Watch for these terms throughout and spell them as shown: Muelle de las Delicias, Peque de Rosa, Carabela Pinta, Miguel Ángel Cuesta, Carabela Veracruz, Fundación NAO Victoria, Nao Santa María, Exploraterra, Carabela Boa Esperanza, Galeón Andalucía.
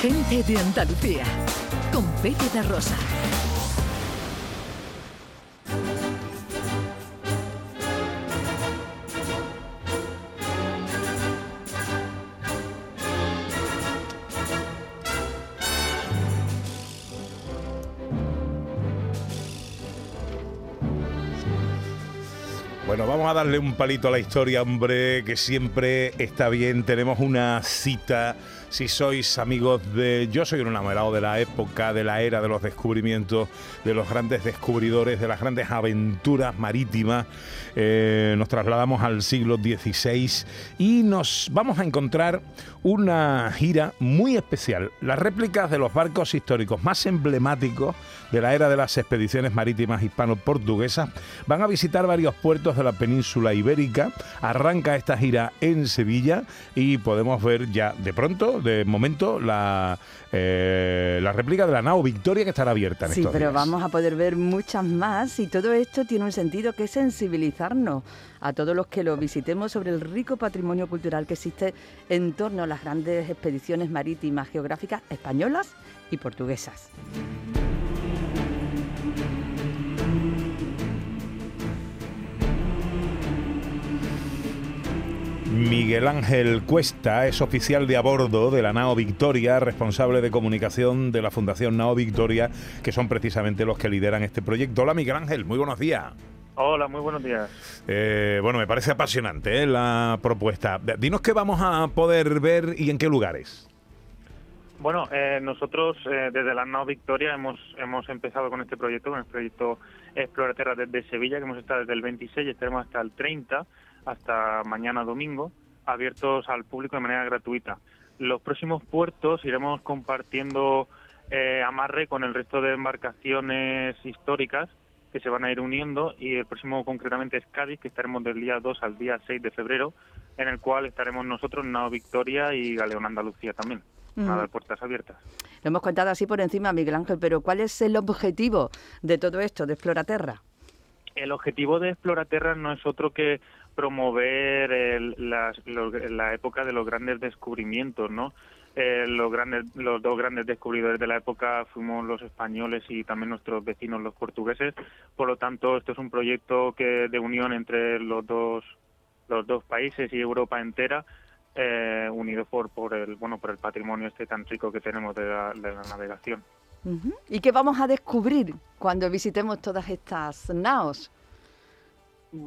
Gente de Andalucía, con Peque de Rosa. Bueno, vamos a darle un palito a la historia, hombre, que siempre está bien. Tenemos una cita, si sois amigos de... Yo soy un enamorado de la época, de la era de los descubrimientos, de los grandes descubridores, de las grandes aventuras marítimas. Nos trasladamos al siglo XVI y nos vamos a encontrar una gira muy especial. Las réplicas de los barcos históricos más emblemáticos de la era de las expediciones marítimas hispano-portuguesas van a visitar varios puertos de la península ibérica. Arranca esta gira en Sevilla y podemos ver ya de momento, la réplica de la NAO Victoria, que estará abierta en estos días. Sí, pero vamos a poder ver muchas más, y todo esto tiene un sentido, que es sensibilizarnos a todos los que lo visitemos sobre el rico patrimonio cultural que existe en torno a las grandes expediciones marítimas geográficas españolas y portuguesas. Miguel Ángel Cuesta es oficial de a bordo de la NAO Victoria, responsable de comunicación de la Fundación NAO Victoria, que son precisamente los que lideran este proyecto. Hola, Miguel Ángel, muy buenos días. Hola, muy buenos días. Bueno, me parece apasionante la propuesta. Dinos qué vamos a poder ver y en qué lugares. Bueno, nosotros desde la NAO Victoria hemos empezado con este proyecto, con el proyecto Exploraterra desde Sevilla, que hemos estado desde el 26 y estaremos hasta el 30, hasta mañana domingo, abiertos al público de manera gratuita. Los próximos puertos iremos compartiendo amarre con el resto de embarcaciones históricas que se van a ir uniendo, y el próximo concretamente es Cádiz, que estaremos del día 2 al día 6 de febrero, en el cual estaremos nosotros, NAO Victoria y Galeón Andalucía también, a dar puertas abiertas. Lo hemos contado así por encima, Miguel Ángel, pero ¿cuál es el objetivo de todo esto, de Exploraterra? El objetivo de Exploraterra no es otro que promover la época de los grandes descubrimientos, ¿no? Los dos grandes descubridores de la época fuimos los españoles y también nuestros vecinos, los portugueses. Por lo tanto, esto es un proyecto de unión entre los dos países y Europa entera, unidos por el patrimonio este tan rico que tenemos de la navegación. ¿Y qué vamos a descubrir cuando visitemos todas estas naos?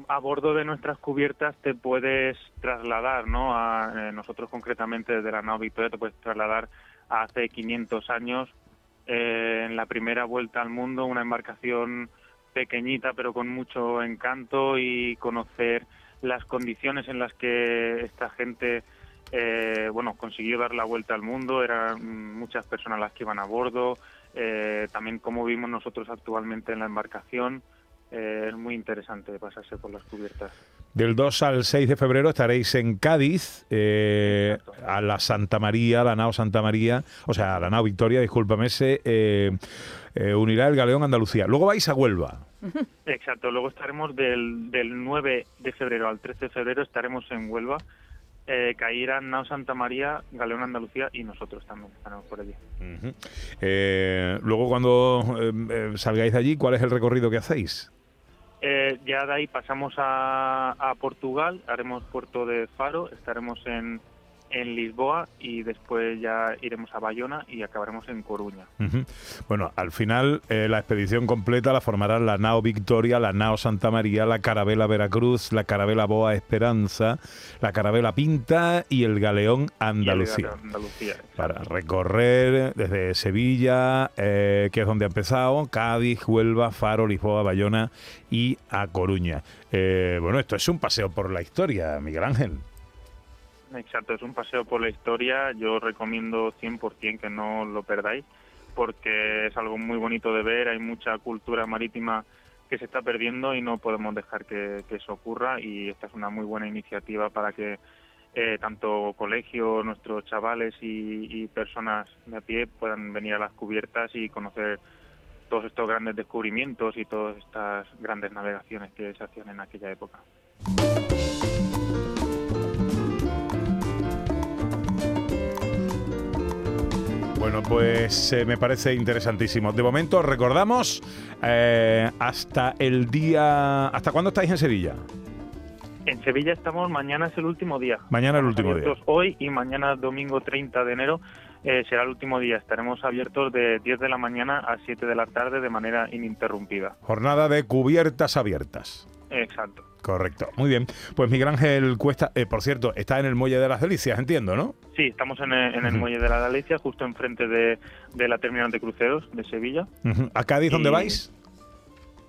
A bordo de nuestras cubiertas te puedes trasladar, ¿no? Nosotros concretamente desde la NAO Victoria te puedes trasladar a hace 500 años, en la primera vuelta al mundo, una embarcación pequeñita pero con mucho encanto, y conocer las condiciones en las que esta gente consiguió dar la vuelta al mundo. Eran muchas personas las que iban a bordo, también cómo vivimos nosotros actualmente en la embarcación. Es muy interesante pasarse por las cubiertas. Del 2 al 6 de febrero estaréis en Cádiz, a la Santa María, la NAO Santa María, o sea, la NAO Victoria, discúlpame, se unirá el Galeón Andalucía. Luego vais a Huelva. Exacto, luego estaremos del 9 de febrero al 13 de febrero estaremos en Huelva. Caerán NAO Santa María, Galeón Andalucía y nosotros también estaremos por allí. Luego, cuando salgáis de allí, ¿cuál es el recorrido que hacéis? Ya de ahí pasamos a Portugal, haremos puerto de Faro, estaremos en Lisboa y después ya iremos a Bayona y acabaremos en Coruña. Bueno, al final la expedición completa la formarán la NAO Victoria, la NAO Santa María, la Carabela Veracruz, la Carabela Boa Esperanza, la Carabela Pinta y el Galeón Andalucía. Para recorrer desde Sevilla, que es donde ha empezado, Cádiz, Huelva, Faro, Lisboa, Bayona y a Coruña. Esto es un paseo por la historia, Miguel Ángel. Exacto, es un paseo por la historia. Yo recomiendo 100% que no lo perdáis, porque es algo muy bonito de ver. Hay mucha cultura marítima que se está perdiendo y no podemos dejar que eso ocurra, y esta es una muy buena iniciativa para que tanto colegios, nuestros chavales y personas de a pie puedan venir a las cubiertas y conocer todos estos grandes descubrimientos y todas estas grandes navegaciones que se hacían en aquella época. Bueno, pues me parece interesantísimo. De momento, recordamos, hasta el día... ¿Hasta cuándo estáis en Sevilla? En Sevilla estamos, mañana es el último día. Mañana es el último día. Hoy y mañana, domingo 30 de enero, será el último día. Estaremos abiertos de 10 de la mañana a 7 de la tarde de manera ininterrumpida. Jornada de cubiertas abiertas. Exacto. Correcto, muy bien. Pues Miguel Ángel Cuesta, por cierto, está en el Muelle de las Delicias, entiendo, ¿no? Sí, estamos en el Muelle de las Delicias, justo enfrente de la terminal de cruceros de Sevilla. ¿A Cádiz dónde vais?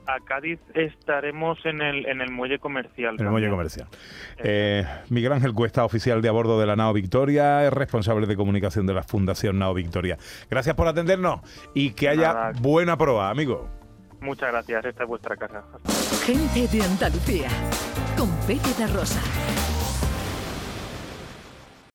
A Cádiz estaremos en el muelle comercial. En el muelle comercial. Miguel Ángel Cuesta, oficial de a bordo de la NAO Victoria, es responsable de comunicación de la Fundación NAO Victoria. Gracias por atendernos y que haya buena proa, amigo. Muchas gracias, esta es vuestra casa. Gente de Andalucía, con Peque de Rosa.